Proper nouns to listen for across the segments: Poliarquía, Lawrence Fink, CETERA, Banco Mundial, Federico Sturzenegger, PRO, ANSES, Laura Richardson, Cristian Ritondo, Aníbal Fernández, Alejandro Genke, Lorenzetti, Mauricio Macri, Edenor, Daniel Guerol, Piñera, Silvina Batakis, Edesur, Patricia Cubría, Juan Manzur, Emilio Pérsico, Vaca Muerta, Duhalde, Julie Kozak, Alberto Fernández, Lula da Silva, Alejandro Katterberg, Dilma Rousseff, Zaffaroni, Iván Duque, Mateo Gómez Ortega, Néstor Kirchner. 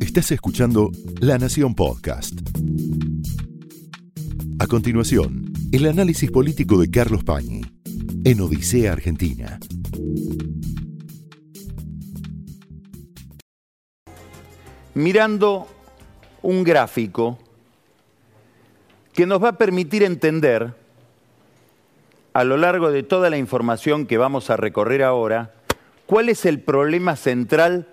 Estás escuchando La Nación Podcast. A continuación, el análisis político de Carlos Pañi en Odisea Argentina. Mirando un gráfico que nos va a permitir entender, a lo largo de toda la información que vamos a recorrer ahora, cuál es el problema central,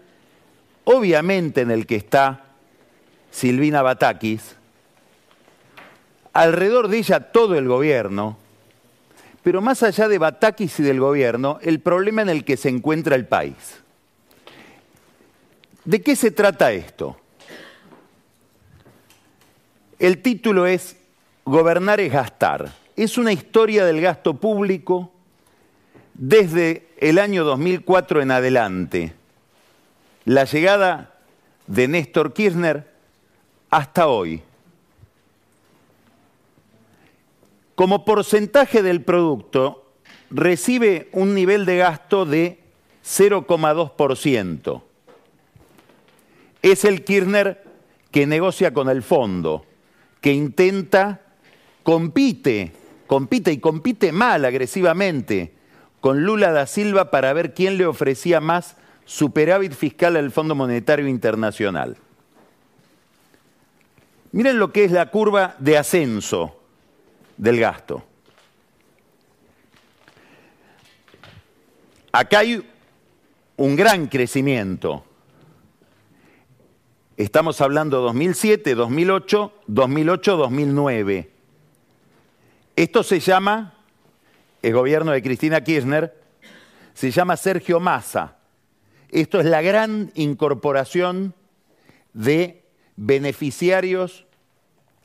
obviamente en el que está Silvina Batakis, alrededor de ella todo el gobierno, pero más allá de Batakis y del gobierno, el problema en el que se encuentra el país. ¿De qué se trata esto? El título es Gobernar es gastar. Es una historia del gasto público desde el año 2004 en adelante. La llegada de Néstor Kirchner hasta hoy. Como porcentaje del producto, recibe un nivel de gasto de 0,2%. Es el Kirchner que negocia con el fondo, que intenta, compite mal, agresivamente, con Lula da Silva para ver quién le ofrecía más superávit fiscal al Fondo Monetario Internacional. Miren lo que es la curva de ascenso del gasto. Acá hay un gran crecimiento. Estamos hablando 2007, 2008, 2009. Esto se llama, el gobierno de Cristina Kirchner, se llama Sergio Massa. Esto es la gran incorporación de beneficiarios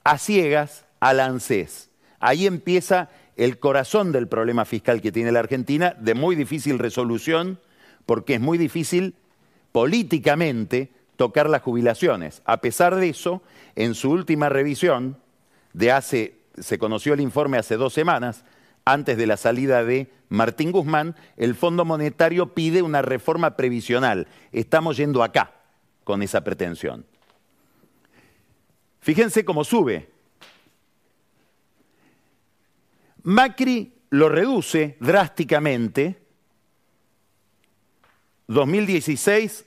a ciegas al ANSES. Ahí empieza el corazón del problema fiscal que tiene la Argentina, de muy difícil resolución, porque es muy difícil políticamente tocar las jubilaciones. A pesar de eso, en su última revisión se conoció el informe hace 2 semanas, antes de la salida de Martín Guzmán, el Fondo Monetario pide una reforma previsional. Estamos yendo acá con esa pretensión. Fíjense cómo sube. Macri lo reduce drásticamente. 2016,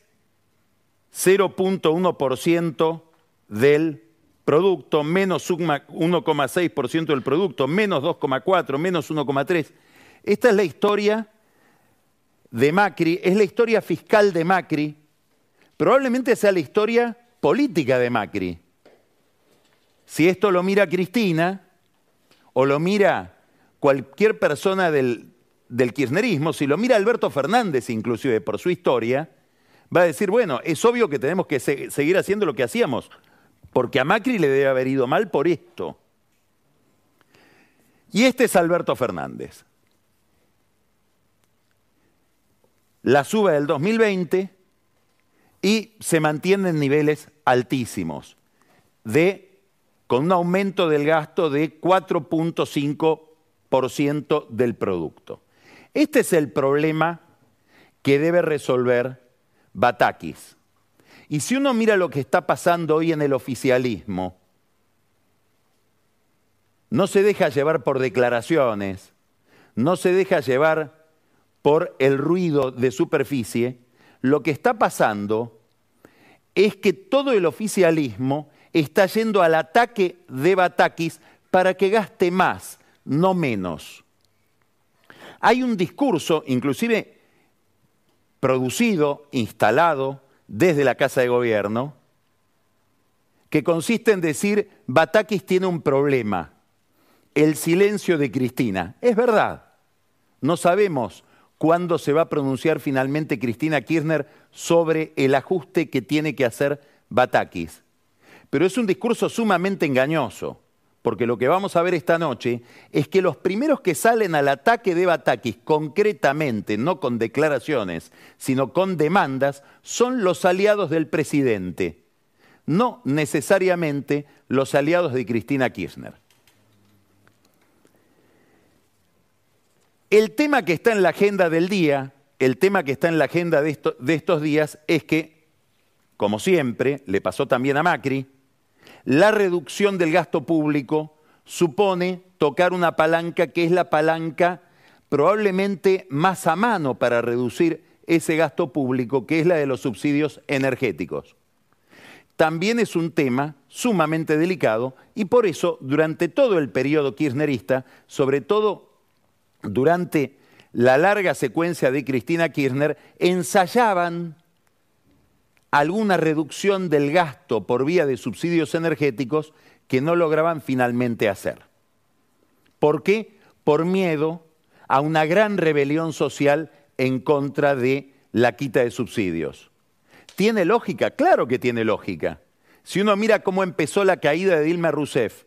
0,1% del producto, menos 1,6% del producto, menos 2,4%, menos 1,3%. Esta es la historia de Macri, es la historia fiscal de Macri, probablemente sea la historia política de Macri. Si esto lo mira Cristina o lo mira cualquier persona del kirchnerismo, si lo mira Alberto Fernández inclusive por su historia, va a decir, bueno, es obvio que tenemos que seguir haciendo lo que hacíamos, porque a Macri le debe haber ido mal por esto. Y este es Alberto Fernández. La suba del 2020 y se mantiene en niveles altísimos, con un aumento del gasto de 4,5% del producto. Este es el problema que debe resolver Batakis. Y si uno mira lo que está pasando hoy en el oficialismo, no se deja llevar por declaraciones, no se deja llevar por el ruido de superficie. Lo que está pasando es que todo el oficialismo está yendo al ataque de Batakis para que gaste más, no menos. Hay un discurso, inclusive producido, instalado, desde la Casa de Gobierno, que consiste en decir, Batakis tiene un problema, el silencio de Cristina. Es verdad, no sabemos cuándo se va a pronunciar finalmente Cristina Kirchner sobre el ajuste que tiene que hacer Batakis. Pero es un discurso sumamente engañoso, porque lo que vamos a ver esta noche es que los primeros que salen al ataque de Batakis, concretamente, no con declaraciones, sino con demandas, son los aliados del presidente, no necesariamente los aliados de Cristina Kirchner. El tema que está en la agenda del día, el tema que está en la agenda de estos días es que como siempre, le pasó también a Macri, la reducción del gasto público supone tocar una palanca que es la palanca probablemente más a mano para reducir ese gasto público, que es la de los subsidios energéticos. También es un tema sumamente delicado y por eso durante todo el periodo kirchnerista, sobre todo durante la larga secuencia de Cristina Kirchner, ensayaban alguna reducción del gasto por vía de subsidios energéticos que no lograban finalmente hacer. ¿Por qué? Por miedo a una gran rebelión social en contra de la quita de subsidios. ¿Tiene lógica? Claro que tiene lógica. Si uno mira cómo empezó la caída de Dilma Rousseff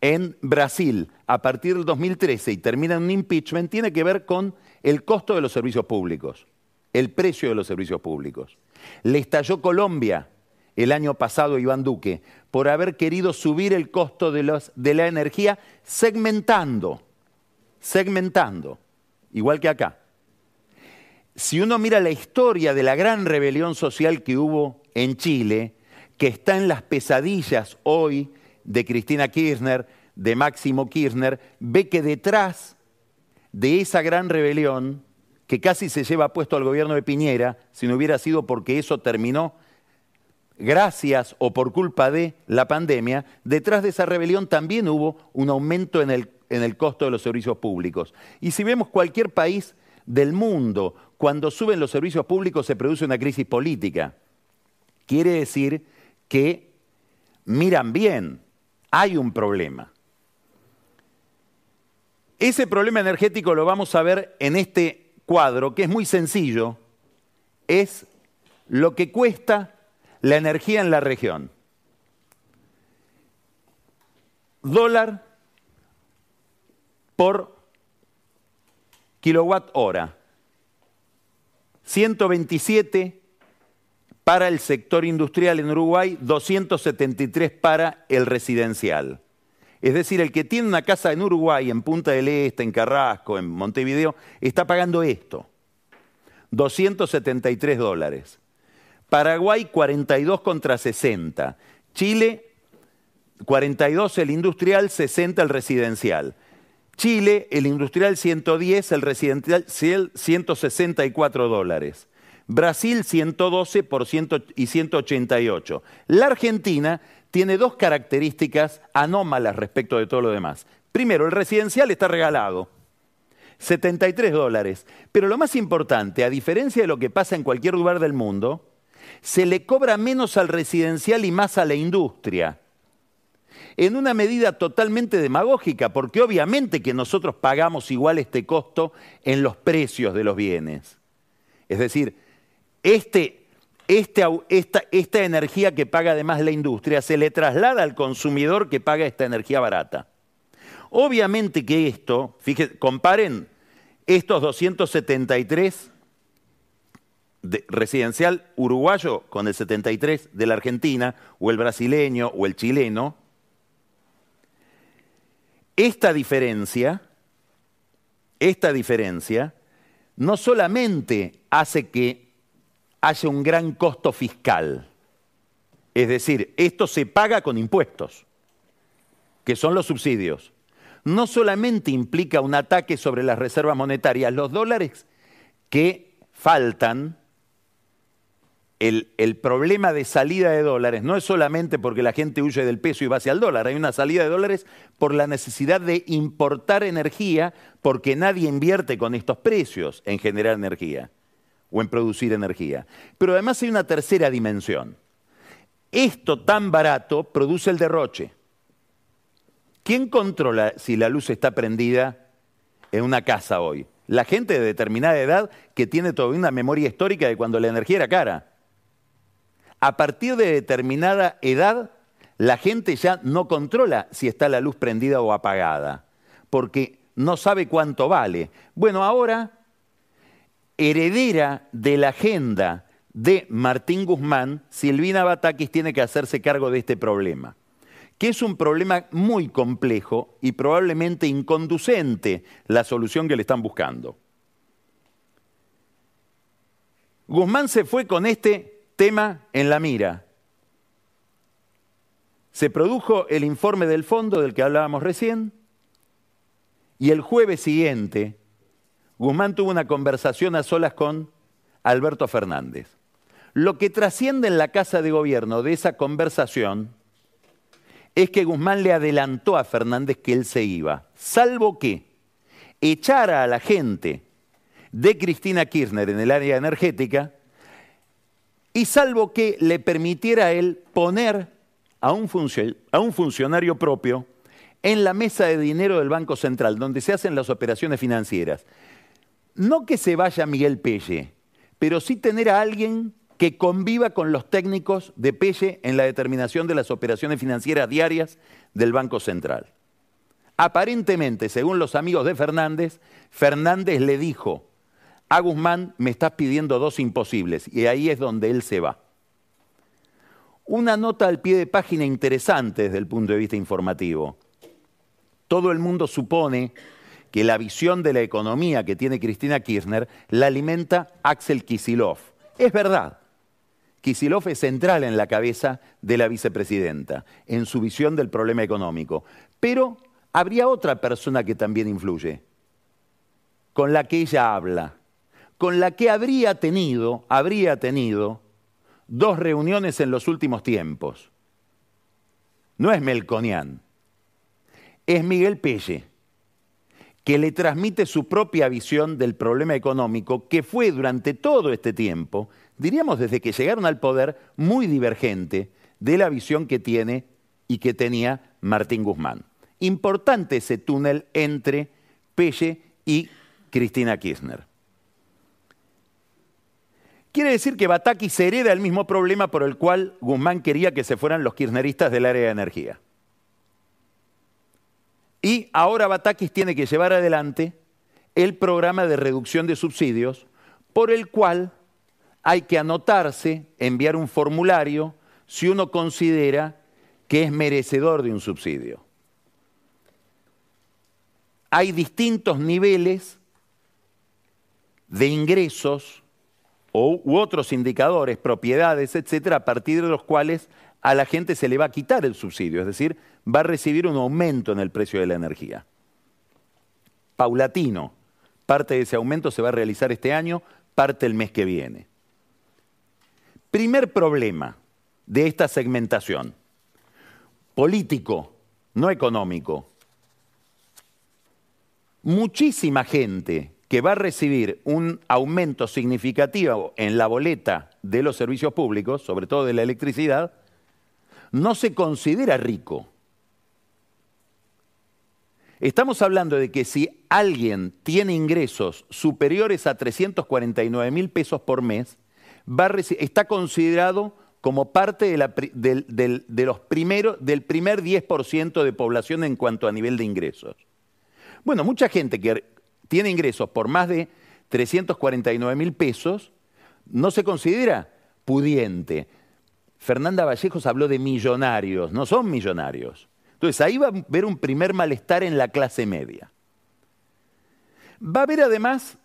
en Brasil a partir del 2013 y termina en un impeachment, tiene que ver con el costo de los servicios públicos, el precio de los servicios públicos. Le estalló Colombia el año pasado a Iván Duque por haber querido subir el costo de la energía segmentando, igual que acá. Si uno mira la historia de la gran rebelión social que hubo en Chile, que está en las pesadillas hoy de Cristina Kirchner, de Máximo Kirchner, ve que detrás de esa gran rebelión, que casi se lleva puesto al gobierno de Piñera, si no hubiera sido porque eso terminó gracias o por culpa de la pandemia, detrás de esa rebelión también hubo un aumento en el costo de los servicios públicos. Y si vemos cualquier país del mundo, cuando suben los servicios públicos se produce una crisis política. Quiere decir que miran bien, hay un problema. Ese problema energético lo vamos a ver en este cuadro, que es muy sencillo, es lo que cuesta la energía en la región. Dólar por kilowatt hora. 127 para el sector industrial en Uruguay, 273 para el residencial. Es decir, el que tiene una casa en Uruguay, en Punta del Este, en Carrasco, en Montevideo, está pagando esto, $273. Paraguay, 42 contra 60. Chile, 42 el industrial, 60 el residencial. Chile, el industrial 110, el residencial $164. Brasil, 112 por 100 y 188. La Argentina tiene dos características anómalas respecto de todo lo demás. Primero, el residencial está regalado, $73. Pero lo más importante, a diferencia de lo que pasa en cualquier lugar del mundo, se le cobra menos al residencial y más a la industria, en una medida totalmente demagógica, porque obviamente que nosotros pagamos igual este costo en los precios de los bienes. Es decir, esta energía que paga además la industria se le traslada al consumidor que paga esta energía barata. Obviamente que esto, fíjense, comparen estos 273 de residencial uruguayo con el 73 de la Argentina, o el brasileño, o el chileno. Esta diferencia no solamente hace que haya un gran costo fiscal, es decir, esto se paga con impuestos, que son los subsidios, no solamente implica un ataque sobre las reservas monetarias, los dólares que faltan, el problema de salida de dólares no es solamente porque la gente huye del peso y va hacia el dólar, hay una salida de dólares por la necesidad de importar energía porque nadie invierte con estos precios en generar energía o en producir energía. Pero además hay una tercera dimensión. Esto tan barato produce el derroche. ¿Quién controla si la luz está prendida en una casa hoy? La gente de determinada edad que tiene todavía una memoria histórica de cuando la energía era cara. A partir de determinada edad, la gente ya no controla si está la luz prendida o apagada, porque no sabe cuánto vale. Bueno, ahora, heredera de la agenda de Martín Guzmán, Silvina Batakis tiene que hacerse cargo de este problema, que es un problema muy complejo y probablemente inconducente la solución que le están buscando. Guzmán se fue con este tema en la mira. Se produjo el informe del fondo del que hablábamos recién y el jueves siguiente Guzmán tuvo una conversación a solas con Alberto Fernández. Lo que trasciende en la Casa de Gobierno de esa conversación es que Guzmán le adelantó a Fernández que él se iba, salvo que echara a la gente de Cristina Kirchner en el área energética y salvo que le permitiera a él poner a un funcionario propio en la mesa de dinero del Banco Central, donde se hacen las operaciones financieras. No que se vaya Miguel Pesce, pero sí tener a alguien que conviva con los técnicos de Pesce en la determinación de las operaciones financieras diarias del Banco Central. Aparentemente, según los amigos de Fernández, Fernández le dijo a Guzmán, me estás pidiendo dos imposibles, y ahí es donde él se va. Una nota al pie de página interesante desde el punto de vista informativo. Todo el mundo supone que la visión de la economía que tiene Cristina Kirchner la alimenta Axel Kicillof. Es verdad, Kicillof es central en la cabeza de la vicepresidenta, en su visión del problema económico. Pero habría otra persona que también influye, con la que ella habla, con la que habría tenido dos reuniones en los últimos tiempos. No es Melconian, es Miguel Pesce, que le transmite su propia visión del problema económico, que fue durante todo este tiempo, diríamos desde que llegaron al poder, muy divergente de la visión que tiene y que tenía Martín Guzmán. Importante ese túnel entre Pesce y Cristina Kirchner. Quiere decir que Batakis hereda el mismo problema por el cual Guzmán quería que se fueran los kirchneristas del área de energía. Y ahora Batakis tiene que llevar adelante el programa de reducción de subsidios, por el cual hay que anotarse, enviar un formulario, si uno considera que es merecedor de un subsidio. Hay distintos niveles de ingresos u otros indicadores, propiedades, etcétera, a partir de los cuales a la gente se le va a quitar el subsidio, es decir, va a recibir un aumento en el precio de la energía. Paulatino. Parte de ese aumento se va a realizar este año, parte el mes que viene. Primer problema de esta segmentación. Político, no económico. Muchísima gente que va a recibir un aumento significativo en la boleta de los servicios públicos, sobre todo de la electricidad, no se considera rico. Estamos hablando de que si alguien tiene ingresos superiores a 349 mil pesos por mes, está considerado como parte del primer 10% de población en cuanto a nivel de ingresos. Bueno, mucha gente que tiene ingresos por más de 349 mil pesos no se considera pudiente. Fernanda Vallejos habló de millonarios, no son millonarios. Entonces ahí va a haber un primer malestar en la clase media. Va a haber además,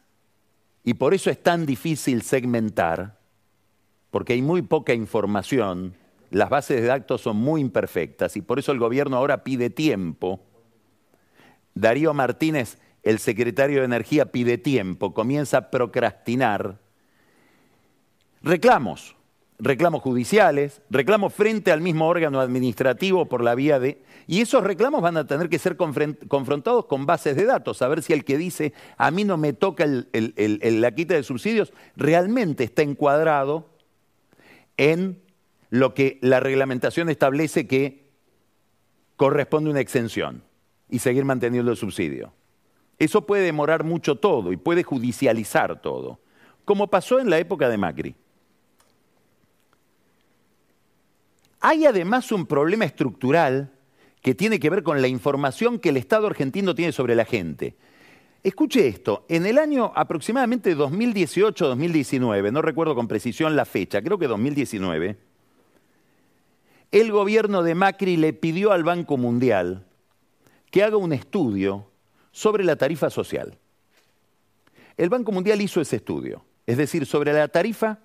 y por eso es tan difícil segmentar, porque hay muy poca información, las bases de datos son muy imperfectas y por eso el gobierno ahora pide tiempo. Darío Martínez, el secretario de Energía, pide tiempo, comienza a procrastinar. Reclamos judiciales, reclamos frente al mismo órgano administrativo por la vía de... Y esos reclamos van a tener que ser confrontados con bases de datos, a ver si el que dice a mí no me toca la quita de subsidios realmente está encuadrado en lo que la reglamentación establece que corresponde una exención y seguir manteniendo el subsidio. Eso puede demorar mucho todo y puede judicializar todo, como pasó en la época de Macri. Hay además un problema estructural que tiene que ver con la información que el Estado argentino tiene sobre la gente. Escuche esto, en el año aproximadamente 2018-2019, no recuerdo con precisión la fecha, creo que 2019, el gobierno de Macri le pidió al Banco Mundial que haga un estudio sobre la tarifa social. El Banco Mundial hizo ese estudio, es decir, sobre la tarifa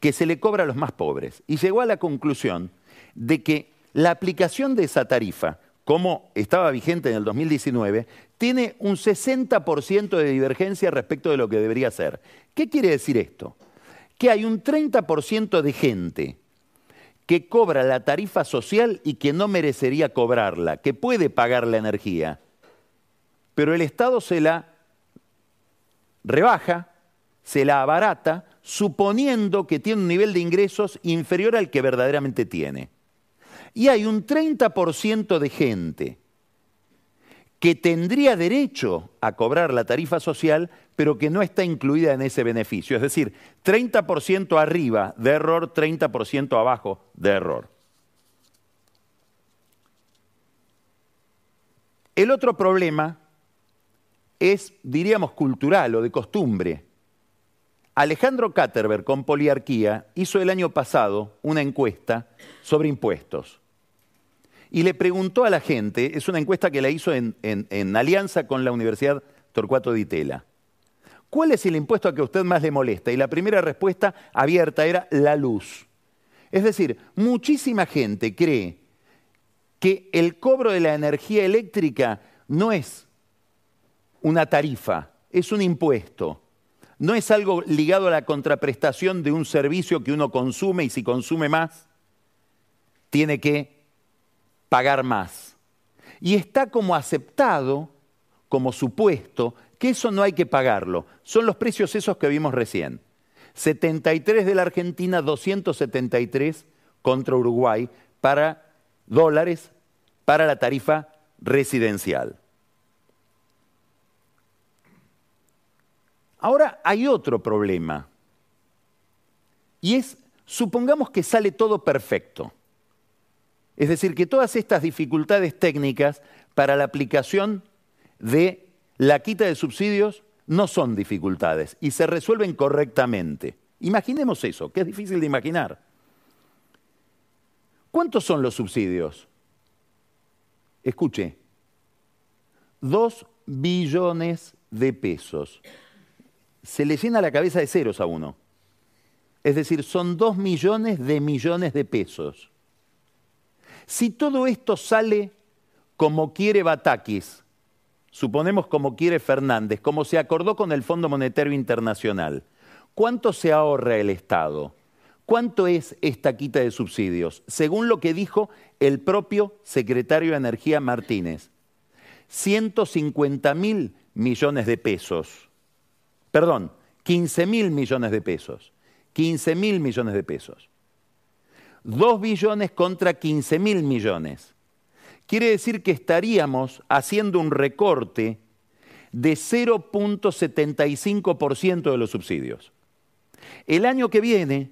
que se le cobra a los más pobres. Y llegó a la conclusión de que la aplicación de esa tarifa, como estaba vigente en el 2019, tiene un 60% de divergencia respecto de lo que debería ser. ¿Qué quiere decir esto? Que hay un 30% de gente que cobra la tarifa social y que no merecería cobrarla, que puede pagar la energía, pero el Estado se la rebaja, se la abarata, suponiendo que tiene un nivel de ingresos inferior al que verdaderamente tiene. Y hay un 30% de gente que tendría derecho a cobrar la tarifa social, pero que no está incluida en ese beneficio. Es decir, 30% arriba de error, 30% abajo de error. El otro problema es, diríamos, cultural o de costumbre. Alejandro Katterberg, con Poliarquía, hizo el año pasado una encuesta sobre impuestos. Y le preguntó a la gente, es una encuesta que la hizo en alianza con la Universidad Torcuato Di Tella, ¿cuál es el impuesto a que a usted más le molesta? Y la primera respuesta abierta era la luz. Es decir, muchísima gente cree que el cobro de la energía eléctrica no es una tarifa, es un impuesto. No es algo ligado a la contraprestación de un servicio que uno consume y si consume más, tiene que pagar más. Y está como aceptado, como supuesto, que eso no hay que pagarlo. Son los precios esos que vimos recién. 73 de la Argentina, 273 contra Uruguay para dólares para la tarifa residencial. Ahora hay otro problema, y es, supongamos que sale todo perfecto, es decir, que todas estas dificultades técnicas para la aplicación de la quita de subsidios no son dificultades y se resuelven correctamente. Imaginemos eso, que es difícil de imaginar. ¿Cuántos son los subsidios? Escuche, 2 billones de pesos. Se le llena la cabeza de ceros a uno. Es decir, son 2 millones de millones de pesos. Si todo esto sale como quiere Batakis, suponemos como quiere Fernández, como se acordó con el Fondo Monetario Internacional, ¿cuánto se ahorra el Estado? ¿Cuánto es esta quita de subsidios? Según lo que dijo el propio secretario de Energía Martínez, 150 mil millones de pesos. Perdón, 15.000 millones de pesos. 15.000 millones de pesos. 2 billones contra 15.000 millones. Quiere decir que estaríamos haciendo un recorte de 0.75% de los subsidios. El año que viene,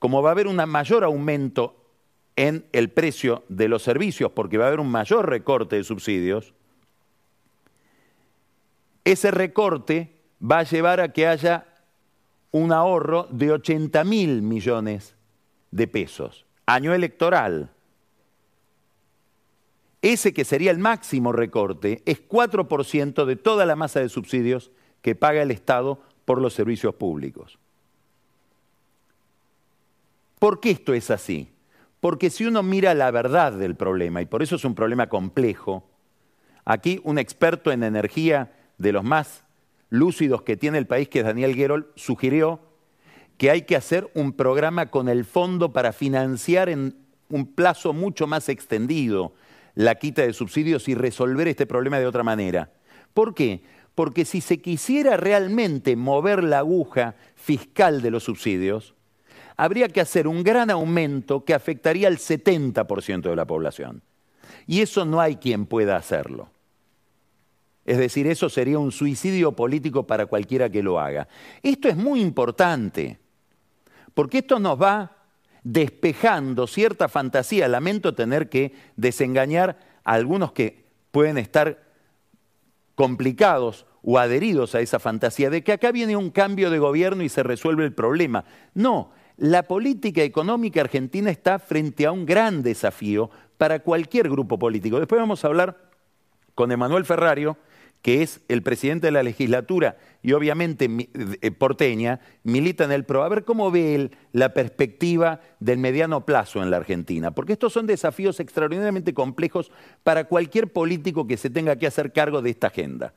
como va a haber un mayor aumento en el precio de los servicios, porque va a haber un mayor recorte de subsidios, ese recorte va a llevar a que haya un ahorro de 80.000 millones de pesos, año electoral. Ese que sería el máximo recorte es 4% de toda la masa de subsidios que paga el Estado por los servicios públicos. ¿Por qué esto es así? Porque si uno mira la verdad del problema, y por eso es un problema complejo, aquí un experto en energía de los más lúcidos que tiene el país, que es Daniel Guerol, sugirió que hay que hacer un programa con el fondo para financiar en un plazo mucho más extendido la quita de subsidios y resolver este problema de otra manera. ¿Por qué? Porque si se quisiera realmente mover la aguja fiscal de los subsidios, habría que hacer un gran aumento que afectaría al 70% de la población. Y eso no hay quien pueda hacerlo. Es decir, eso sería un suicidio político para cualquiera que lo haga. Esto es muy importante, porque esto nos va despejando cierta fantasía. Lamento tener que desengañar a algunos que pueden estar complicados o adheridos a esa fantasía de que acá viene un cambio de gobierno y se resuelve el problema. No, la política económica argentina está frente a un gran desafío para cualquier grupo político. Después vamos a hablar con Emanuel Ferrario, que es el presidente de la legislatura y obviamente porteña, milita en el PRO. A ver cómo ve él la perspectiva del mediano plazo en la Argentina, porque estos son desafíos extraordinariamente complejos para cualquier político que se tenga que hacer cargo de esta agenda.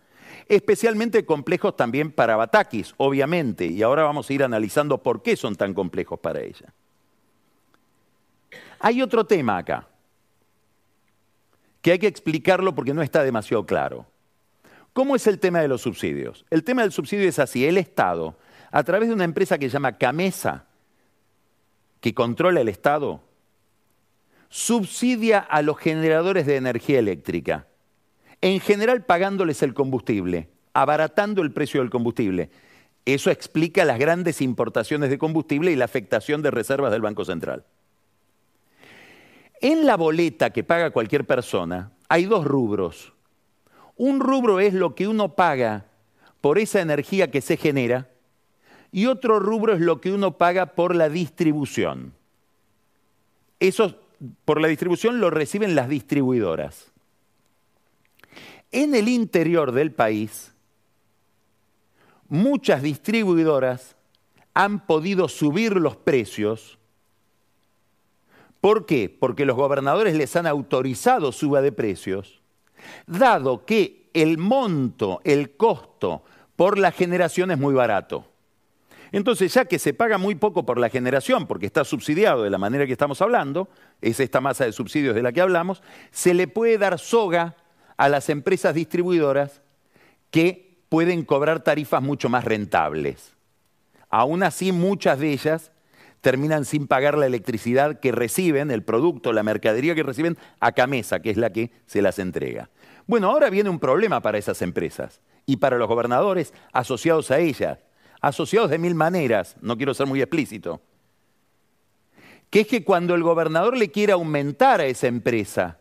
Especialmente complejos también para Batakis, obviamente, y ahora vamos a ir analizando por qué son tan complejos para ella. Hay otro tema acá, que hay que explicarlo porque no está demasiado claro. ¿Cómo es el tema de los subsidios? El tema del subsidio es así: el Estado, a través de una empresa que se llama Camesa, que controla el Estado, subsidia a los generadores de energía eléctrica, en general pagándoles el combustible, abaratando el precio del combustible. Eso explica las grandes importaciones de combustible y la afectación de reservas del Banco Central. En la boleta que paga cualquier persona hay dos rubros. Un rubro es lo que uno paga por esa energía que se genera y otro rubro es lo que uno paga por la distribución. Eso por la distribución lo reciben las distribuidoras. En el interior del país, muchas distribuidoras han podido subir los precios. ¿Por qué? Porque los gobernadores les han autorizado suba de precios, dado que el monto, el costo por la generación es muy barato. Entonces, ya que se paga muy poco por la generación, porque está subsidiado de la manera que estamos hablando, es esta masa de subsidios de la que hablamos, se le puede dar soga a las empresas distribuidoras que pueden cobrar tarifas mucho más rentables. Aún así, muchas de ellas terminan sin pagar la electricidad que reciben, el producto, la mercadería que reciben a Camesa, que es la que se las entrega. Bueno, ahora viene un problema para esas empresas y para los gobernadores asociados a ellas, asociados de mil maneras, no quiero ser muy explícito, que es que cuando el gobernador le quiere aumentar a esa empresa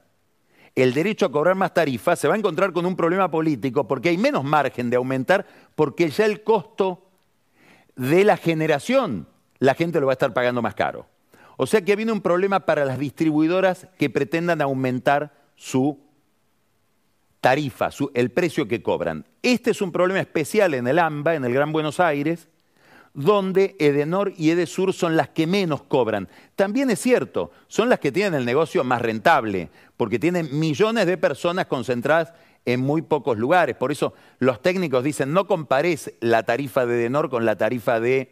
el derecho a cobrar más tarifas, se va a encontrar con un problema político porque hay menos margen de aumentar porque ya el costo de la generación la gente lo va a estar pagando más caro. O sea que viene un problema para las distribuidoras que pretendan aumentar su tarifa, el precio que cobran. Este es un problema especial en el AMBA, en el Gran Buenos Aires, donde Edenor y Edesur son las que menos cobran. También es cierto, son las que tienen el negocio más rentable, porque tienen millones de personas concentradas en muy pocos lugares. Por eso los técnicos dicen, no compares la tarifa de Edenor con la tarifa de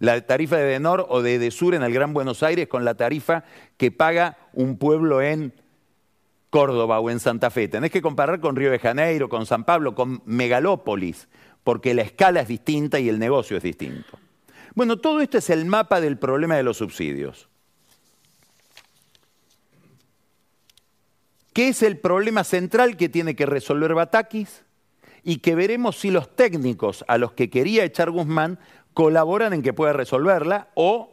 Edenor o de Edesur en el Gran Buenos Aires con la tarifa que paga un pueblo en Córdoba o en Santa Fe. Tenés que comparar con Río de Janeiro, con San Pablo, con megalópolis, porque la escala es distinta y el negocio es distinto. Bueno, todo esto es el mapa del problema de los subsidios. ¿Qué es el problema central que tiene que resolver Batakis? Y que veremos si los técnicos a los que quería echar Guzmán colaboran en que pueda resolverla o,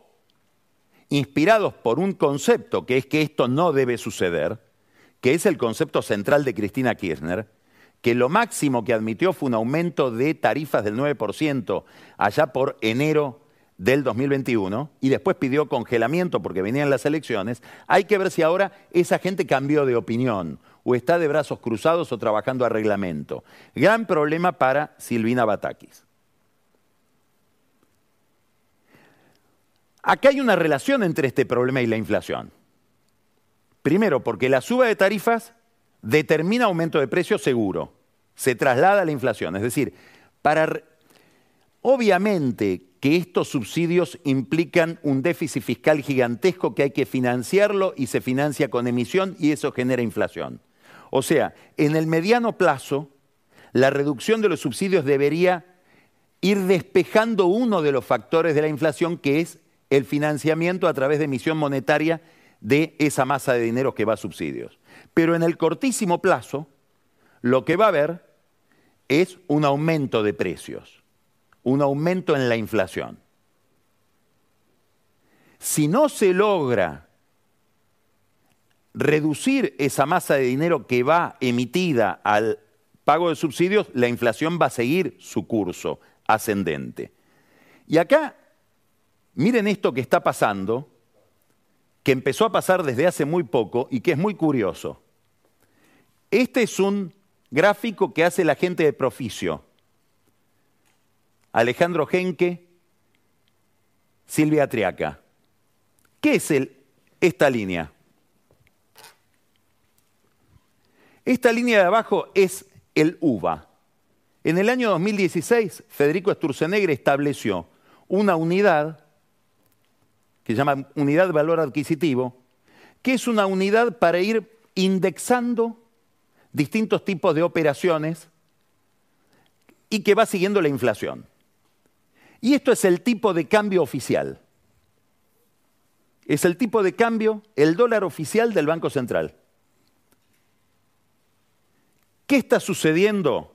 inspirados por un concepto que es que esto no debe suceder, que es el concepto central de Cristina Kirchner, que lo máximo que admitió fue un aumento de tarifas del 9% allá por enero del 2021 y después pidió congelamiento porque venían las elecciones. Hay que ver si ahora esa gente cambió de opinión o está de brazos cruzados o trabajando a reglamento. Gran problema para Silvina Batakis. Acá hay una relación entre este problema y la inflación. Primero, porque la suba de tarifas determina aumento de precios seguro, se traslada a la inflación. Es decir, obviamente que estos subsidios implican un déficit fiscal gigantesco que hay que financiarlo y se financia con emisión y eso genera inflación. O sea, en el mediano plazo, la reducción de los subsidios debería ir despejando uno de los factores de la inflación, que es el financiamiento a través de emisión monetaria de esa masa de dinero que va a subsidios. Pero en el cortísimo plazo, lo que va a haber es un aumento de precios, un aumento en la inflación. Si no se logra reducir esa masa de dinero que va emitida al pago de subsidios, la inflación va a seguir su curso ascendente. Y acá, miren esto que está pasando, que empezó a pasar desde hace muy poco y que es muy curioso. Este es un gráfico que hace la gente de Proficio. Alejandro Genke, Silvia Triaca. ¿Qué es esta línea? Esta línea de abajo es el UVA. En el año 2016, Federico Sturzenegger estableció una unidad que se llama Unidad de Valor Adquisitivo, que es una unidad para ir indexando distintos tipos de operaciones y que va siguiendo la inflación. Y esto es el tipo de cambio oficial. Es el tipo de cambio, el dólar oficial del Banco Central. ¿Qué está sucediendo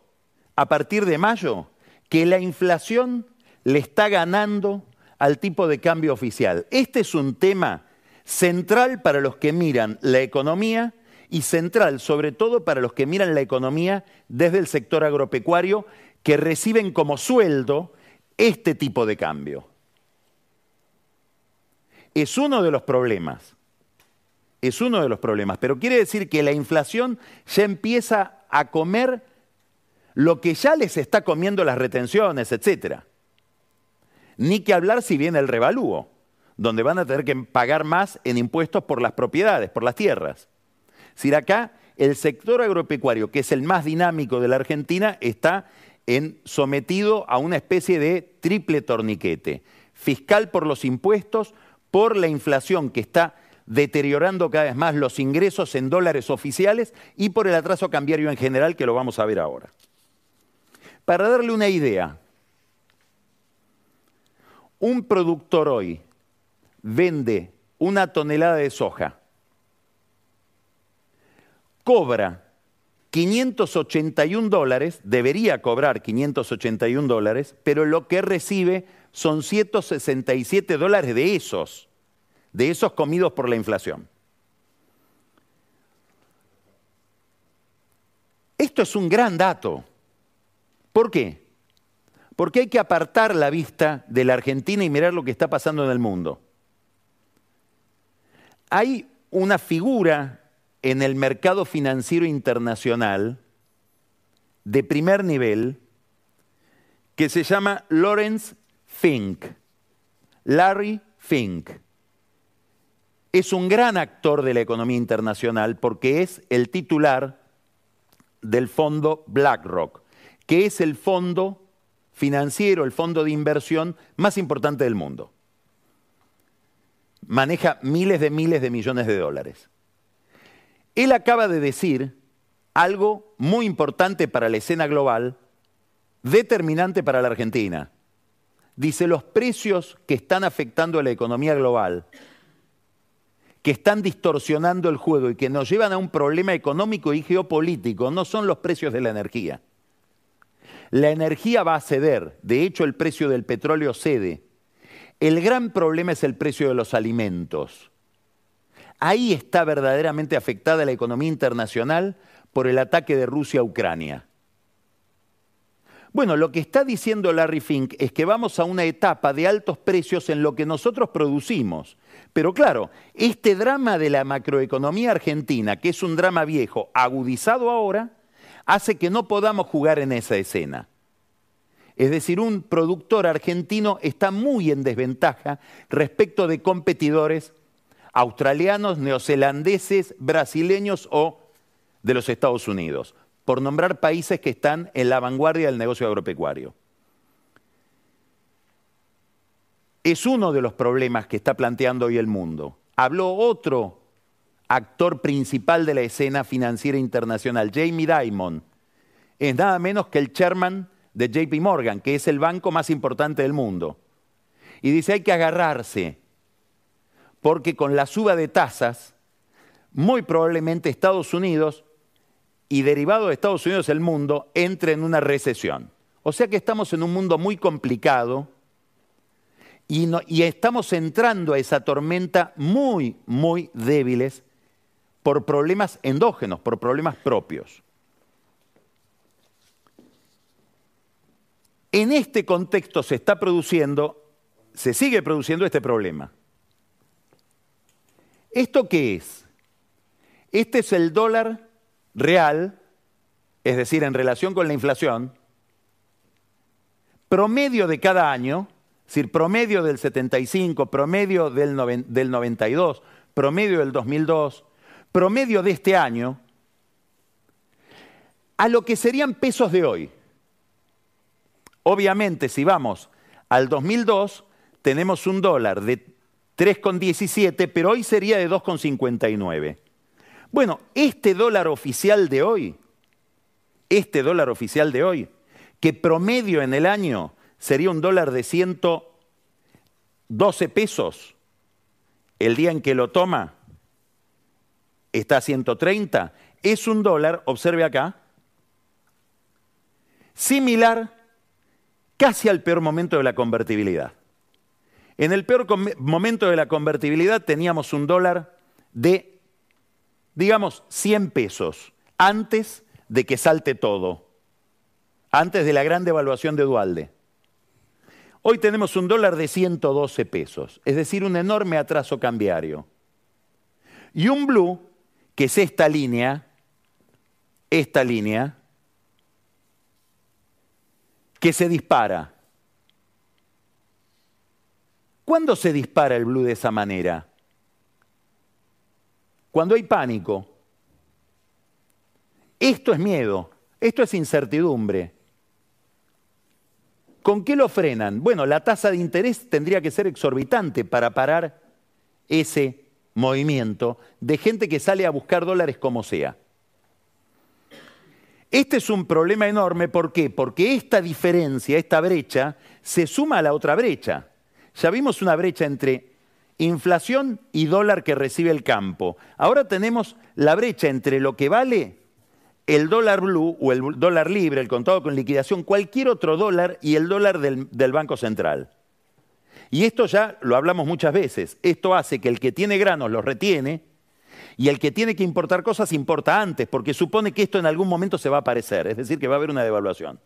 a partir de mayo? Que la inflación le está ganando al tipo de cambio oficial. Este es un tema central para los que miran la economía y central sobre todo para los que miran la economía desde el sector agropecuario, que reciben como sueldo este tipo de cambio. Es uno de los problemas. Es uno de los problemas, pero quiere decir que la inflación ya empieza a comer lo que ya les está comiendo las retenciones, etc. Ni que hablar si viene el revalúo, donde van a tener que pagar más en impuestos por las propiedades, por las tierras. Es decir, acá el sector agropecuario, que es el más dinámico de la Argentina, está sometido a una especie de triple torniquete. Fiscal por los impuestos, por la inflación que está deteriorando cada vez más los ingresos en dólares oficiales y por el atraso cambiario en general, que lo vamos a ver ahora. Para darle una idea, un productor hoy vende una tonelada de soja, cobra $581, debería cobrar $581, pero lo que recibe son $167 de esos comidos por la inflación. Esto es un gran dato. ¿Por qué? Porque hay que apartar la vista de la Argentina y mirar lo que está pasando en el mundo. Hay una figura en el mercado financiero internacional de primer nivel que se llama Lawrence Fink, Larry Fink. Es un gran actor de la economía internacional porque es el titular del fondo BlackRock, que es el fondo financiero, el fondo de inversión más importante del mundo. Maneja miles de millones de dólares. Él acaba de decir algo muy importante para la escena global, determinante para la Argentina. Dice, los precios que están afectando a la economía global, que están distorsionando el juego y que nos llevan a un problema económico y geopolítico, no son los precios de la energía. La energía va a ceder, de hecho el precio del petróleo cede. El gran problema es el precio de los alimentos. Ahí está verdaderamente afectada la economía internacional por el ataque de Rusia a Ucrania. Bueno, lo que está diciendo Larry Fink es que vamos a una etapa de altos precios en lo que nosotros producimos. Pero claro, este drama de la macroeconomía argentina, que es un drama viejo, agudizado ahora, hace que no podamos jugar en esa escena. Es decir, un productor argentino está muy en desventaja respecto de competidores australianos, neozelandeses, brasileños o de los Estados Unidos, por nombrar países que están en la vanguardia del negocio agropecuario. Es uno de los problemas que está planteando hoy el mundo. Habló otro actor principal de la escena financiera internacional, Jamie Dimon. Es nada menos que el chairman de JP Morgan, que es el banco más importante del mundo. Y dice, hay que agarrarse, porque con la suba de tasas, muy probablemente Estados Unidos y derivado de Estados Unidos el mundo entra en una recesión. O sea que estamos en un mundo muy complicado y estamos entrando a esa tormenta muy débiles por problemas endógenos, por problemas propios. En este contexto se sigue produciendo este problema. ¿Esto qué es? Este es el dólar real es decir, en relación con la inflación, promedio de cada año, es decir, promedio del 75, promedio del 92, promedio del 2002, promedio de este año, a lo que serían pesos de hoy. Obviamente, si vamos al 2002, tenemos un dólar de 3,17, pero hoy sería de 2,59. Bueno, este dólar oficial de hoy, que promedio en el año sería un dólar de 112 pesos, el día en que lo toma está a 130, es un dólar, observe acá, similar casi al peor momento de la convertibilidad. En el peor momento de la convertibilidad teníamos un dólar de, digamos, 100 pesos, antes de que salte todo, antes de la gran devaluación de Duhalde. Hoy tenemos un dólar de 112 pesos, es decir, un enorme atraso cambiario. Y un blue, que es esta línea, que se dispara. ¿Cuándo se dispara el blue de esa manera? Cuando hay pánico. Esto es miedo, esto es incertidumbre. ¿Con qué lo frenan? Bueno, la tasa de interés tendría que ser exorbitante para parar ese movimiento de gente que sale a buscar dólares como sea. Este es un problema enorme, ¿por qué? Porque esta diferencia, esta brecha, se suma a la otra brecha. Ya vimos una brecha entre inflación y dólar que recibe el campo. Ahora tenemos la brecha entre lo que vale el dólar blue o el dólar libre, el contado con liquidación, cualquier otro dólar y el dólar del Banco Central. Y esto ya lo hablamos muchas veces. Esto hace que el que tiene granos los retiene y el que tiene que importar cosas importa antes porque supone que esto en algún momento se va a aparecer, es decir, que va a haber una devaluación.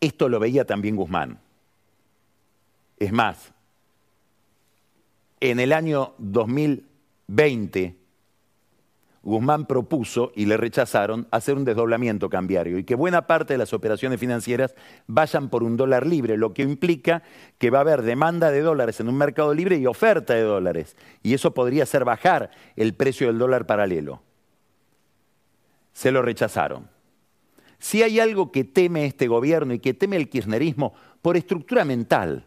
Esto lo veía también Guzmán. Es más, en el año 2020, Guzmán propuso, y le rechazaron, hacer un desdoblamiento cambiario y que buena parte de las operaciones financieras vayan por un dólar libre, lo que implica que va a haber demanda de dólares en un mercado libre y oferta de dólares. Y eso podría hacer bajar el precio del dólar paralelo. Se lo rechazaron. Si hay algo que teme este gobierno y que teme el kirchnerismo por estructura mental,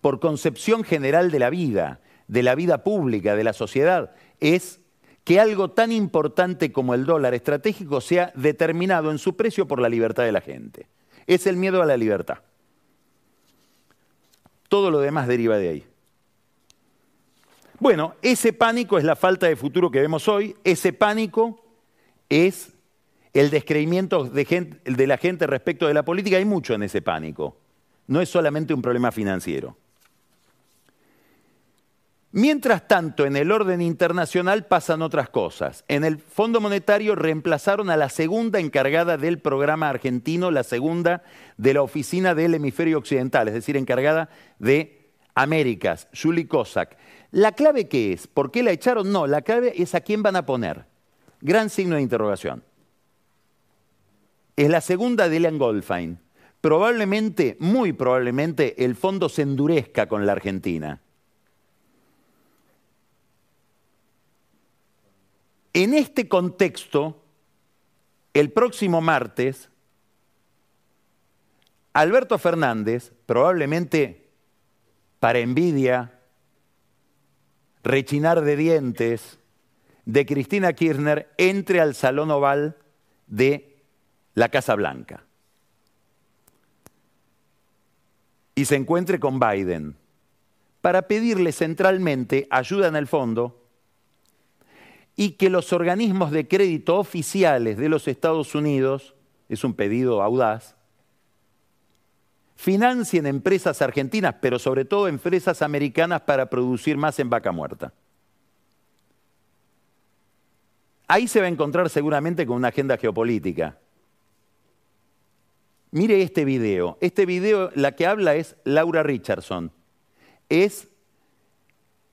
por concepción general de la vida pública, de la sociedad, es que algo tan importante como el dólar estratégico sea determinado en su precio por la libertad de la gente. Es el miedo a la libertad. Todo lo demás deriva de ahí. Bueno, ese pánico es la falta de futuro que vemos hoy, ese pánico es el descreimiento de la gente respecto de la política, hay mucho en ese pánico. No es solamente un problema financiero. Mientras tanto, en el orden internacional pasan otras cosas. En el Fondo Monetario reemplazaron a la segunda encargada del programa argentino, la segunda de la oficina del hemisferio occidental, es decir, encargada de Américas, Julie Kozak. ¿La clave qué es? ¿Por qué la echaron? No, la clave es a quién van a poner. Gran signo de interrogación. Es la segunda de Elian Goldfein. Probablemente, muy probablemente, el fondo se endurezca con la Argentina. En este contexto, el próximo martes, Alberto Fernández, probablemente para envidia, rechinar de dientes, de Cristina Kirchner, entre al Salón Oval de la Casa Blanca y se encuentre con Biden para pedirle centralmente ayuda en el fondo y que los organismos de crédito oficiales de los Estados Unidos, es un pedido audaz, financien empresas argentinas, pero sobre todo empresas americanas para producir más en vaca muerta. Ahí se va a encontrar seguramente con una agenda geopolítica. Mire este video la que habla es Laura Richardson, es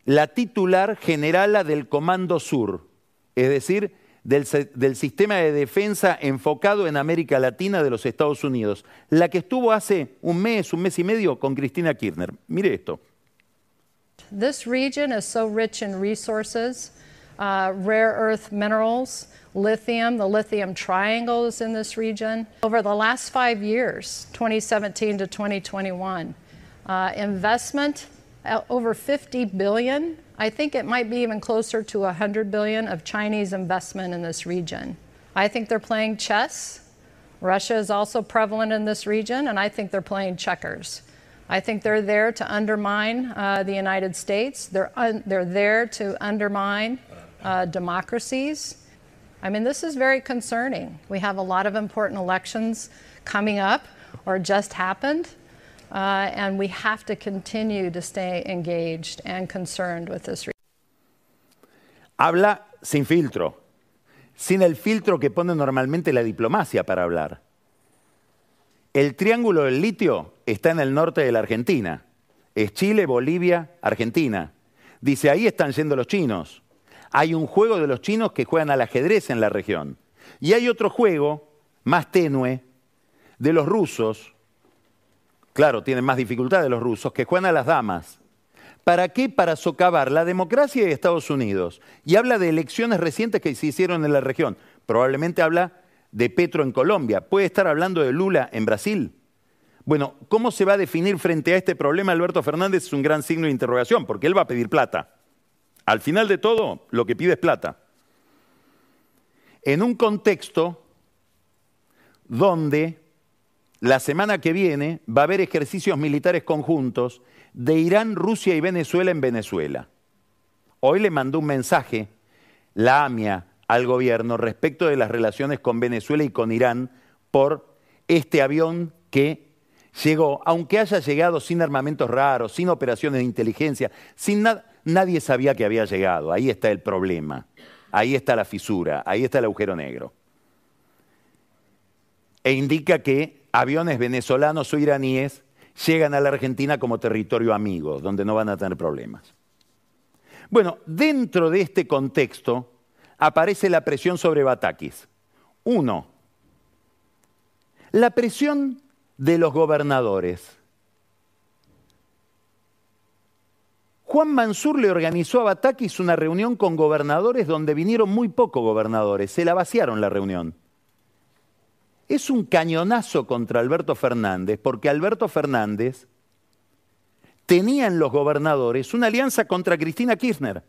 la titular generala del Comando Sur, es decir, del sistema de defensa enfocado en América Latina de los Estados Unidos, la que estuvo hace un mes y medio con Cristina Kirchner. Mire esto. This region is so rich in resources, rare earth minerals, lithium, the lithium triangle is in this region. Over the last 5 years, 2017 to 2021, investment over 50 billion. I think it might be even closer to 100 billion of Chinese investment in this region. I think they're playing chess. Russia is also prevalent in this region, and I think they're playing checkers. I think they're there to undermine the United States. They're there to undermine democracies. I mean, this is very concerning. We have a lot of important elections coming up or just happened, and we have to continue to stay engaged and concerned with this region. Habla sin filtro, sin el filtro que pone normalmente la diplomacia para hablar. El triángulo del litio está en el norte de la Argentina. Es Chile, Bolivia, Argentina. Dice, ahí están yendo los chinos. Hay un juego de los chinos que juegan al ajedrez en la región. Y hay otro juego, más tenue, de los rusos. Claro, tienen más dificultad de los rusos, que juegan a las damas. ¿Para qué? Para socavar la democracia de Estados Unidos. Y habla de elecciones recientes que se hicieron en la región. Probablemente habla de Petro en Colombia, puede estar hablando de Lula en Brasil. Bueno, ¿cómo se va a definir frente a este problema Alberto Fernández? Es un gran signo de interrogación, porque él va a pedir plata. Al final de todo, lo que pide es plata. En un contexto donde la semana que viene va a haber ejercicios militares conjuntos de Irán, Rusia y Venezuela en Venezuela. Hoy le mandó un mensaje la AMIA al gobierno respecto de las relaciones con Venezuela y con Irán por este avión que llegó, aunque haya llegado sin armamentos raros, sin operaciones de inteligencia, sin nada, nadie sabía que había llegado. Ahí está el problema, ahí está la fisura, ahí está el agujero negro. E indica que aviones venezolanos o iraníes llegan a la Argentina como territorio amigo, donde no van a tener problemas. Bueno, dentro de este contexto aparece la presión sobre Batakis. Uno, la presión de los gobernadores. Juan Manzur le organizó a Batakis una reunión con gobernadores donde vinieron muy pocos gobernadores, se la vaciaron la reunión. Es un cañonazo contra Alberto Fernández, porque Alberto Fernández tenía en los gobernadores una alianza contra Cristina Kirchner.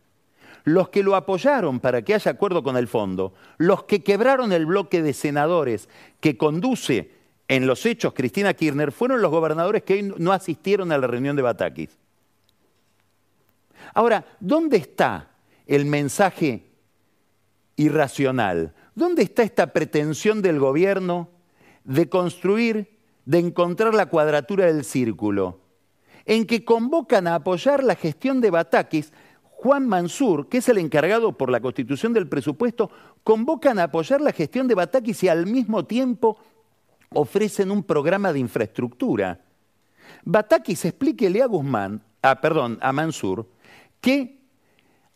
Los que lo apoyaron para que haya acuerdo con el fondo, los que quebraron el bloque de senadores que conduce en los hechos Cristina Kirchner, fueron los gobernadores que no asistieron a la reunión de Batakis. Ahora, ¿dónde está el mensaje irracional? ¿Dónde está esta pretensión del gobierno de construir, de encontrar la cuadratura del círculo? En que convocan a apoyar la gestión de Batakis, Juan Manzur, que es el encargado por la constitución del presupuesto, convocan a apoyar la gestión de Batakis y al mismo tiempo ofrecen un programa de infraestructura. Batakis explíquele a Guzmán, a Manzur, que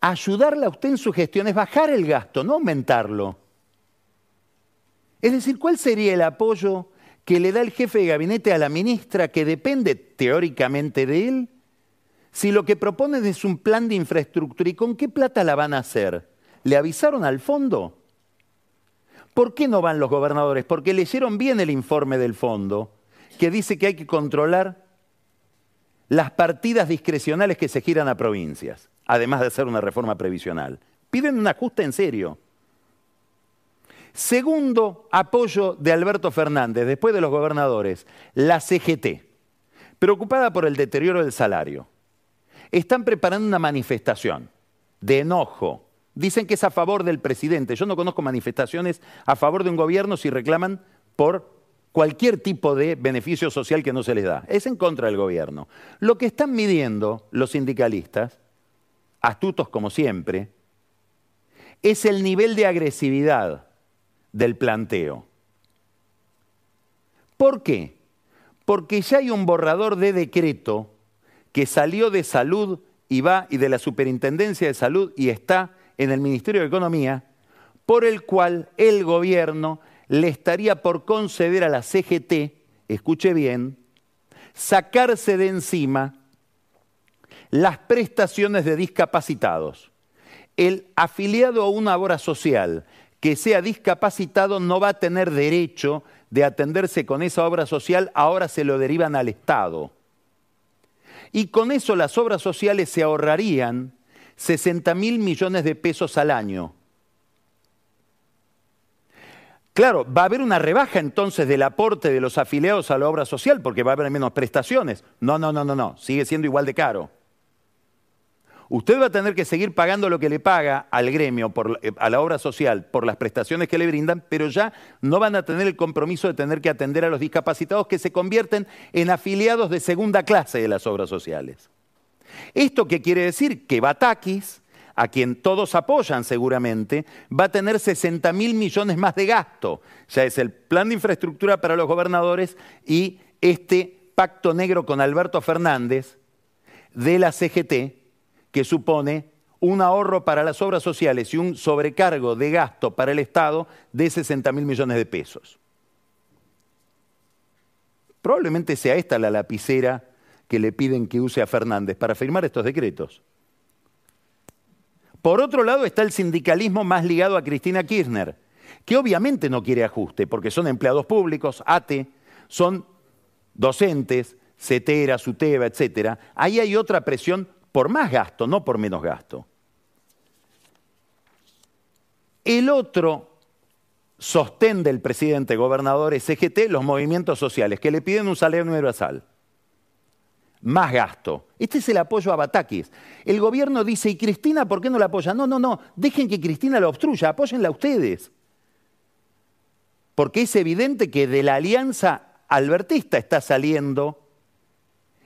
ayudarla a usted en su gestión es bajar el gasto, no aumentarlo. Es decir, ¿cuál sería el apoyo que le da el jefe de gabinete a la ministra que depende teóricamente de él? Si lo que proponen es un plan de infraestructura, ¿y con qué plata la van a hacer? ¿Le avisaron al fondo? ¿Por qué no van los gobernadores? Porque leyeron bien el informe del fondo, que dice que hay que controlar las partidas discrecionales que se giran a provincias, además de hacer una reforma previsional. Piden un ajuste en serio. Segundo apoyo de Alberto Fernández, después de los gobernadores, la CGT, preocupada por el deterioro del salario. Están preparando una manifestación de enojo. Dicen que es a favor del presidente. Yo no conozco manifestaciones a favor de un gobierno si reclaman por cualquier tipo de beneficio social que no se les da. Es en contra del gobierno. Lo que están midiendo los sindicalistas, astutos como siempre, es el nivel de agresividad del planteo. ¿Por qué? Porque ya hay un borrador de decreto que salió de Salud y de la Superintendencia de Salud y está en el Ministerio de Economía, por el cual el gobierno le estaría por conceder a la CGT, escuche bien, sacarse de encima las prestaciones de discapacitados. El afiliado a una obra social que sea discapacitado no va a tener derecho de atenderse con esa obra social, ahora se lo derivan al Estado. Y con eso las obras sociales se ahorrarían 60.000 millones de pesos al año. Claro, va a haber una rebaja entonces del aporte de los afiliados a la obra social porque va a haber menos prestaciones. No, sigue siendo igual de caro. Usted va a tener que seguir pagando lo que le paga al gremio, a la obra social, por las prestaciones que le brindan, pero ya no van a tener el compromiso de tener que atender a los discapacitados que se convierten en afiliados de segunda clase de las obras sociales. ¿Esto qué quiere decir? Que Batakis, a quien todos apoyan seguramente, va a tener 60.000 millones más de gasto. Ya es el plan de infraestructura para los gobernadores y este pacto negro con Alberto Fernández de la CGT, que supone un ahorro para las obras sociales y un sobrecargo de gasto para el Estado de 60.000 millones de pesos. Probablemente sea esta la lapicera que le piden que use a Fernández para firmar estos decretos. Por otro lado está el sindicalismo más ligado a Cristina Kirchner, que obviamente no quiere ajuste, porque son empleados públicos, ATE, son docentes, CETERA, SUTEBA, etc. Ahí hay otra presión por más gasto, no por menos gasto. El otro sostén del presidente, gobernadores, CGT, los movimientos sociales, que le piden un salario universal. Más gasto. Este es el apoyo a Batakis. El gobierno dice, ¿y Cristina por qué no la apoya? No, dejen que Cristina la obstruya, apóyenla ustedes. Porque es evidente que de la alianza albertista está saliendo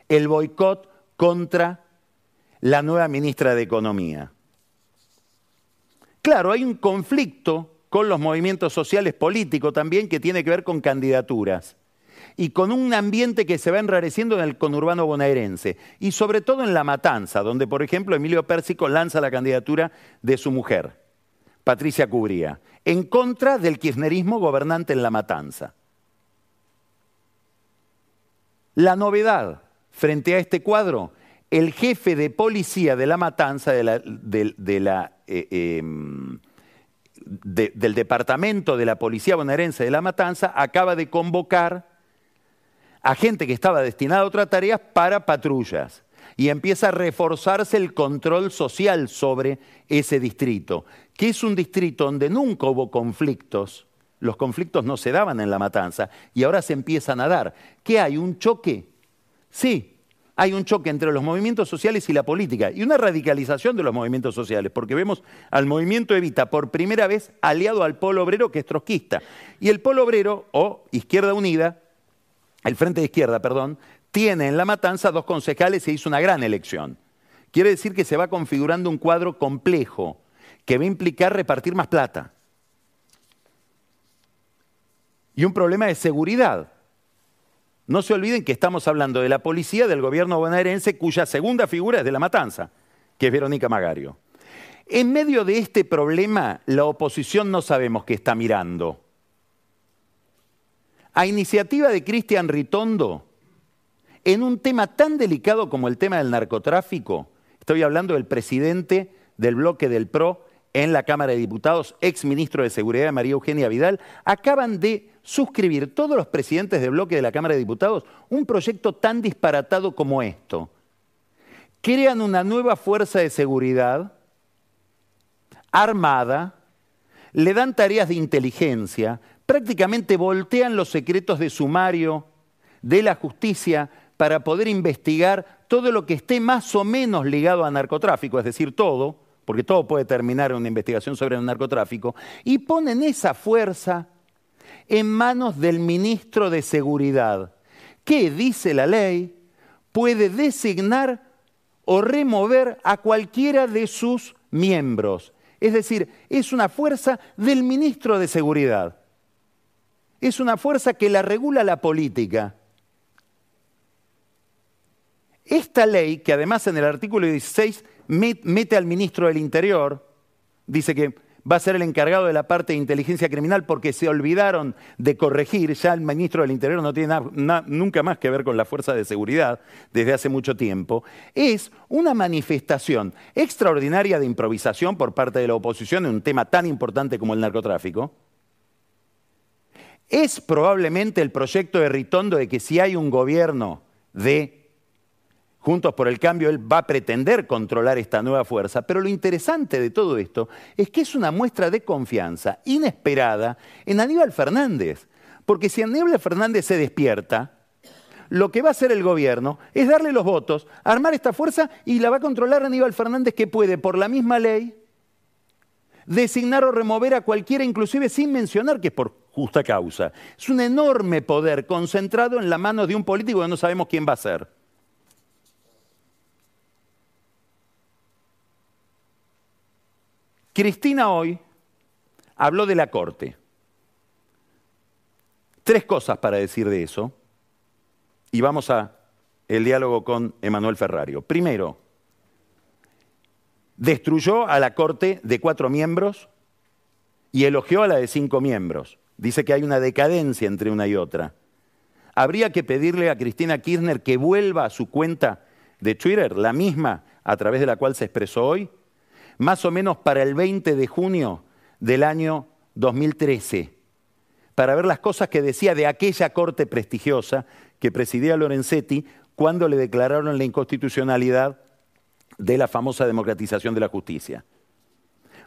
el boicot contra la nueva ministra de Economía. Claro, hay un conflicto con los movimientos sociales políticos también que tiene que ver con candidaturas y con un ambiente que se va enrareciendo en el conurbano bonaerense, y sobre todo en La Matanza, donde, por ejemplo, Emilio Pérsico lanza la candidatura de su mujer, Patricia Cubría, en contra del kirchnerismo gobernante en La Matanza. La novedad frente a este cuadro, el jefe de policía de La Matanza, del departamento de la policía bonaerense de La Matanza, acaba de convocar a gente que estaba destinada a otras tareas para patrullas, y empieza a reforzarse el control social sobre ese distrito, que es un distrito donde nunca hubo conflictos, los conflictos no se daban en La Matanza y ahora se empiezan a dar. ¿Qué hay? ¿Un choque? Sí, hay un choque entre los movimientos sociales y la política y una radicalización de los movimientos sociales, porque vemos al movimiento Evita por primera vez aliado al Polo Obrero, que es trotskista, y el Polo Obrero o Izquierda Unida, el Frente de Izquierda, perdón, tiene en La Matanza 2 concejales e hizo una gran elección. Quiere decir que se va configurando un cuadro complejo que va a implicar repartir más plata. Y un problema de seguridad. No se olviden que estamos hablando de la policía del gobierno bonaerense, cuya segunda figura es de La Matanza, que es Verónica Magario. En medio de este problema, la oposición no sabemos qué está mirando. A iniciativa de Cristian Ritondo, en un tema tan delicado como el tema del narcotráfico, estoy hablando del presidente del bloque del PRO en la Cámara de Diputados, ex ministro de Seguridad María Eugenia Vidal, acaban de suscribir todos los presidentes del bloque de la Cámara de Diputados un proyecto tan disparatado como esto. Crean una nueva fuerza de seguridad armada, le dan tareas de inteligencia, prácticamente voltean los secretos de sumario de la justicia para poder investigar todo lo que esté más o menos ligado a narcotráfico, es decir, todo, porque todo puede terminar en una investigación sobre el narcotráfico, y ponen esa fuerza en manos del ministro de Seguridad, que, dice la ley, puede designar o remover a cualquiera de sus miembros. Es decir, es una fuerza del ministro de Seguridad. Es una fuerza que la regula la política. Esta ley, que además en el artículo 16 mete al ministro del Interior, dice que va a ser el encargado de la parte de inteligencia criminal porque se olvidaron de corregir, ya el ministro del Interior no tiene nunca más que ver con la fuerza de seguridad desde hace mucho tiempo, es una manifestación extraordinaria de improvisación por parte de la oposición en un tema tan importante como el narcotráfico. Es probablemente el proyecto de Ritondo de que si hay un gobierno de Juntos por el Cambio, él va a pretender controlar esta nueva fuerza. Pero lo interesante de todo esto es que es una muestra de confianza inesperada en Aníbal Fernández. Porque si Aníbal Fernández se despierta, lo que va a hacer el gobierno es darle los votos, armar esta fuerza y la va a controlar Aníbal Fernández, que puede, por la misma ley, designar o remover a cualquiera, inclusive sin mencionar que es por justa causa. Es un enorme poder concentrado en la mano de un político que no sabemos quién va a ser. Cristina hoy habló de la Corte. Tres cosas para decir de eso. Y vamos a el diálogo con Emanuel Ferrario. Primero, destruyó a la Corte de 4 miembros y elogió a la de 5 miembros. Dice que hay una decadencia entre una y otra. Habría que pedirle a Cristina Kirchner que vuelva a su cuenta de Twitter, la misma a través de la cual se expresó hoy, más o menos para el 20 de junio del año 2013, para ver las cosas que decía de aquella corte prestigiosa que presidía Lorenzetti cuando le declararon la inconstitucionalidad de la famosa democratización de la justicia.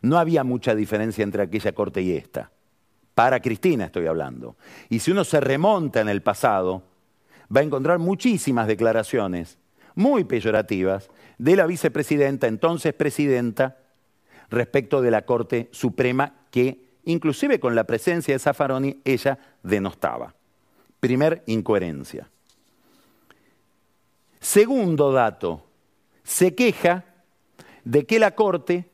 No había mucha diferencia entre aquella corte y esta. Para Cristina estoy hablando. Y si uno se remonta en el pasado, va a encontrar muchísimas declaraciones muy peyorativas de la vicepresidenta, entonces presidenta, respecto de la Corte Suprema, que inclusive con la presencia de Zaffaroni ella denostaba. Primer incoherencia. Segundo dato, se queja de que la Corte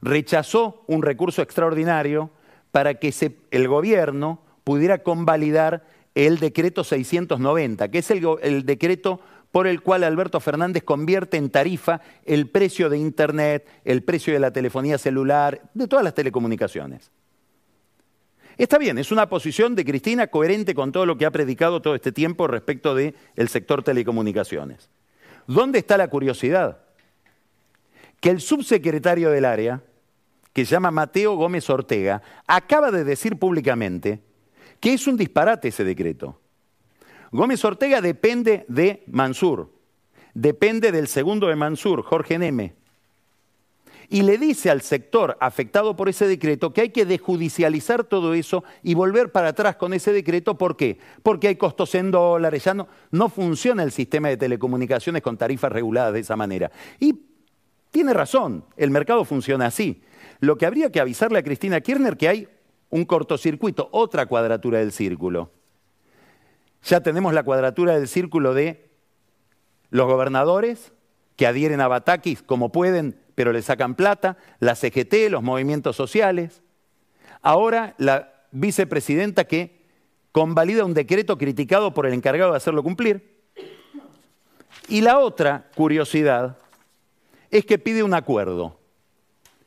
rechazó un recurso extraordinario para que el gobierno pudiera convalidar el decreto 690, que es el decreto por el cual Alberto Fernández convierte en tarifa el precio de Internet, el precio de la telefonía celular, de todas las telecomunicaciones. Está bien, es una posición de Cristina coherente con todo lo que ha predicado todo este tiempo respecto del sector telecomunicaciones. ¿Dónde está la curiosidad? Que el subsecretario del área, que se llama Mateo Gómez Ortega, acaba de decir públicamente que es un disparate ese decreto. Gómez Ortega depende de Manzur, depende del segundo de Manzur, Jorge Neme. Y le dice al sector afectado por ese decreto que hay que desjudicializar todo eso y volver para atrás con ese decreto. ¿Por qué? Porque hay costos en dólares, ya no funciona el sistema de telecomunicaciones con tarifas reguladas de esa manera. Y tiene razón, el mercado funciona así. Lo que habría que avisarle a Cristina Kirchner que hay un cortocircuito, otra cuadratura del círculo. Ya tenemos la cuadratura del círculo de los gobernadores que adhieren a Batakis como pueden, pero le sacan plata, la CGT, los movimientos sociales. Ahora la vicepresidenta que convalida un decreto criticado por el encargado de hacerlo cumplir. Y la otra curiosidad es que pide un acuerdo.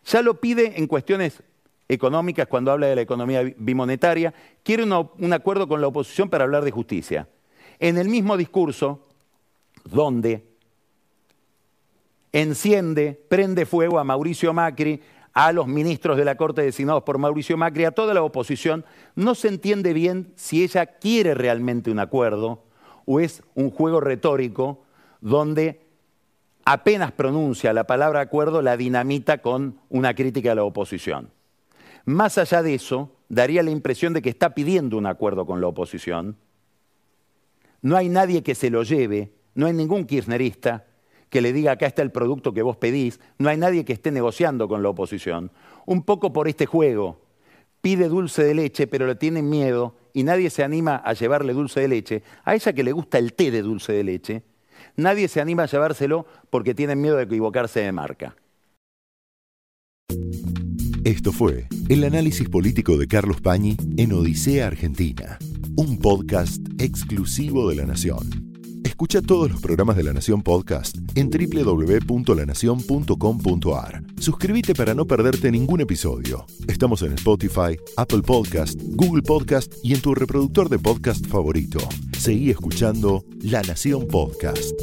Ya lo pide en cuestiones económicas, cuando habla de la economía bimonetaria, quiere un acuerdo con la oposición para hablar de justicia. En el mismo discurso, donde enciende, prende fuego a Mauricio Macri, a los ministros de la Corte designados por Mauricio Macri, a toda la oposición, no se entiende bien si ella quiere realmente un acuerdo o es un juego retórico donde apenas pronuncia la palabra acuerdo la dinamita con una crítica a la oposición. Más allá de eso, daría la impresión de que está pidiendo un acuerdo con la oposición. No hay nadie que se lo lleve, no hay ningún kirchnerista que le diga acá está el producto que vos pedís, no hay nadie que esté negociando con la oposición. Un poco por este juego, pide dulce de leche pero le tienen miedo y nadie se anima a llevarle dulce de leche. A ella que le gusta el té de dulce de leche, nadie se anima a llevárselo porque tienen miedo de equivocarse de marca. Esto fue el análisis político de Carlos Pañi en Odisea Argentina, un podcast exclusivo de La Nación. Escucha todos los programas de La Nación Podcast en www.lanacion.com.ar. Suscríbete para no perderte ningún episodio. Estamos en Spotify, Apple Podcast, Google Podcast y en tu reproductor de podcast favorito. Seguí escuchando La Nación Podcast.